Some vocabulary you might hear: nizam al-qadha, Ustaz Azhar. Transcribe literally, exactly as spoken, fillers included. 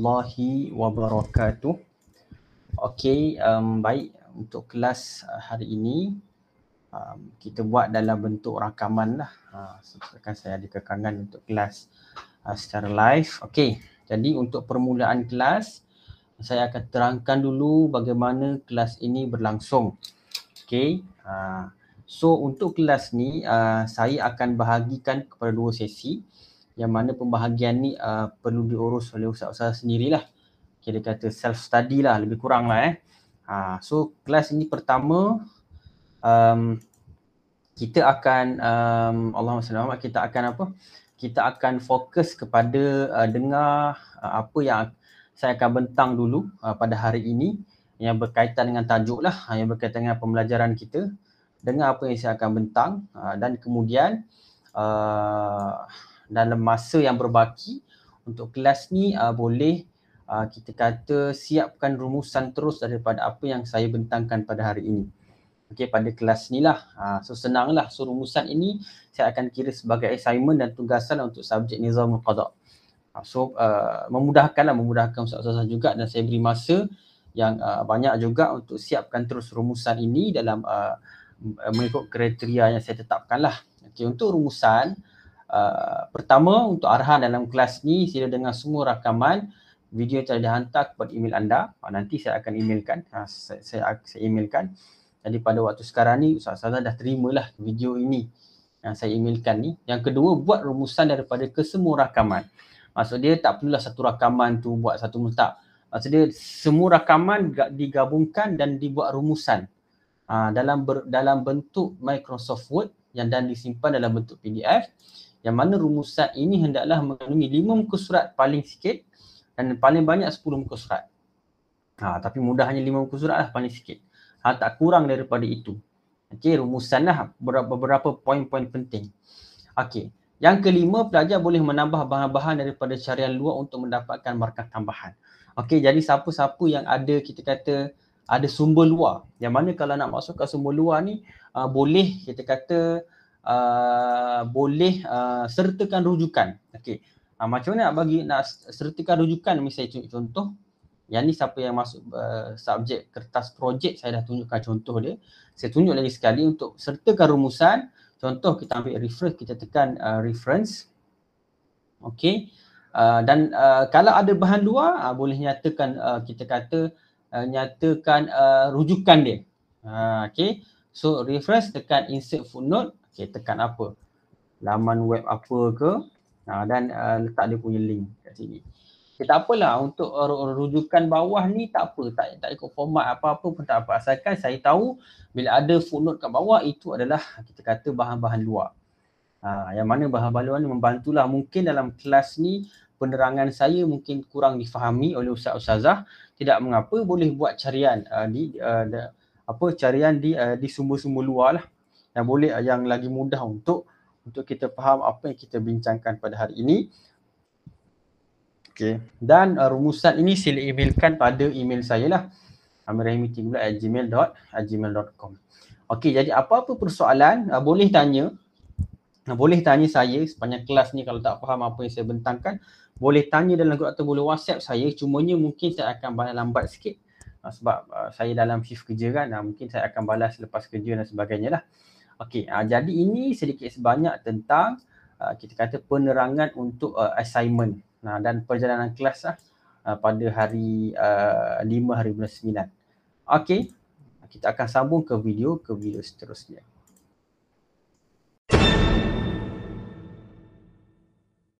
warahmatullahi wabarakatuh. Okey, um, baik, untuk kelas uh, hari ini um, kita buat dalam bentuk rakaman lah. Uh, sebabkan saya ada kekangan untuk kelas uh, secara live. Okey, jadi untuk permulaan kelas saya akan terangkan dulu bagaimana kelas ini berlangsung. Okey, uh, so untuk kelas ni uh, saya akan bahagikan kepada dua sesi, yang mana pembahagian ni uh, perlu diurus oleh Ustaz-Ustaz sendirilah. Kira kata self study lah, lebih kurang lah eh. Uh, so kelas ini pertama um, kita akan um, Allahumma S W T kita akan apa? Kita akan fokus kepada uh, dengar uh, apa yang saya akan bentang dulu uh, pada hari ini, yang berkaitan dengan tajuk lah, yang berkaitan dengan pembelajaran kita. Dengar apa yang saya akan bentang uh, dan kemudian uh, dalam masa yang berbaki untuk kelas ni uh, boleh uh, kita kata siapkan rumusan terus daripada apa yang saya bentangkan pada hari ini. Okey, pada kelas ni lah. Uh, so senang lah. So rumusan ini saya akan kira sebagai assignment dan tugasan untuk subjek nizam al-qadha. Uh, so uh, memudahkanlah, memudahkan Ustaz-Ustaz juga, dan saya beri masa yang uh, banyak juga untuk siapkan terus rumusan ini dalam uh, mengikut kriteria yang saya tetapkan lah. Okey, untuk rumusan Uh, pertama untuk arahan dalam kelas ni, sila dengar semua rakaman video yang telah dihantar kepada email anda. uh, Nanti saya akan emailkan, uh, saya, saya, saya emailkan. Jadi pada waktu sekarang ni Ustaz Azhar dah terimalah video ini yang saya emailkan ni. Yang kedua, buat rumusan daripada kesemua rakaman. Maksud dia tak perlulah satu rakaman tu buat satu mustaq. Maksud dia semua rakaman digabungkan dan dibuat rumusan uh, dalam, ber, dalam bentuk Microsoft Word yang dan disimpan dalam bentuk P D F, yang mana rumusan ini hendaklah mengandungi lima muka surat paling sikit dan paling banyak sepuluh muka surat. Ha, tapi mudahnya lima muka surat lah paling sikit. Ha, tak kurang daripada itu. Okey, rumusanlah beberapa poin-poin penting. Okey, yang kelima, pelajar boleh menambah bahan-bahan daripada carian luar untuk mendapatkan markah tambahan. Okey, jadi siapa-siapa yang ada, kita kata ada sumber luar, yang mana kalau nak masukkan sumber luar ni uh, boleh kita kata Uh, boleh uh, sertakan rujukan. Okey, uh, macam mana nak bagi, nak sertakan rujukan? Misalnya contoh, yang ni siapa yang masuk uh, subjek kertas projek, saya dah tunjukkan contoh dia. Saya tunjuk lagi sekali untuk sertakan rumusan. Contoh, kita ambil reference, kita tekan uh, reference. Okey, uh, dan uh, kalau ada bahan luar, uh, boleh nyatakan, uh, kita kata uh, nyatakan uh, rujukan dia. uh, Okey, so reference, tekan insert footnote. Okay, tekan apa? Laman web apa ke, ha, dan uh, letak dia punya link kat sini. Okay, tak apalah, untuk uh, rujukan bawah ni tak apa, tak, tak ikut format apa-apa pun tak apa. Asalkan saya tahu bila ada footnote kat bawah, itu adalah kita kata bahan-bahan luar. Ha, yang mana bahan-bahan luar ni membantulah. Mungkin dalam kelas ni penerangan saya mungkin kurang difahami oleh Ustaz-Ustazah. Tidak mengapa, boleh buat carian uh, di uh, da, apa carian di uh, di sumber-sumber luar lah. Yang boleh, yang lagi mudah untuk untuk kita faham apa yang kita bincangkan pada hari ini. Okey, dan uh, rumusan ini sila emailkan pada email saya lah, amirrahimitimula at gmail dot com. Okey, jadi apa-apa persoalan uh, boleh tanya, uh, boleh tanya saya sepanjang kelas ni. Kalau tak faham apa yang saya bentangkan, boleh tanya dalam grup atau boleh WhatsApp saya. Cumanya mungkin saya akan balik lambat sikit uh, sebab uh, saya dalam shift kerja kan, uh, mungkin saya akan balas lepas kerja dan sebagainya lah. Okey, uh, jadi ini sedikit sebanyak tentang uh, kita kata penerangan untuk uh, assignment uh, dan perjalanan kelas lah, uh, pada hari uh, lima hari bulan sembilan. Okey, kita akan sambung ke video ke video seterusnya.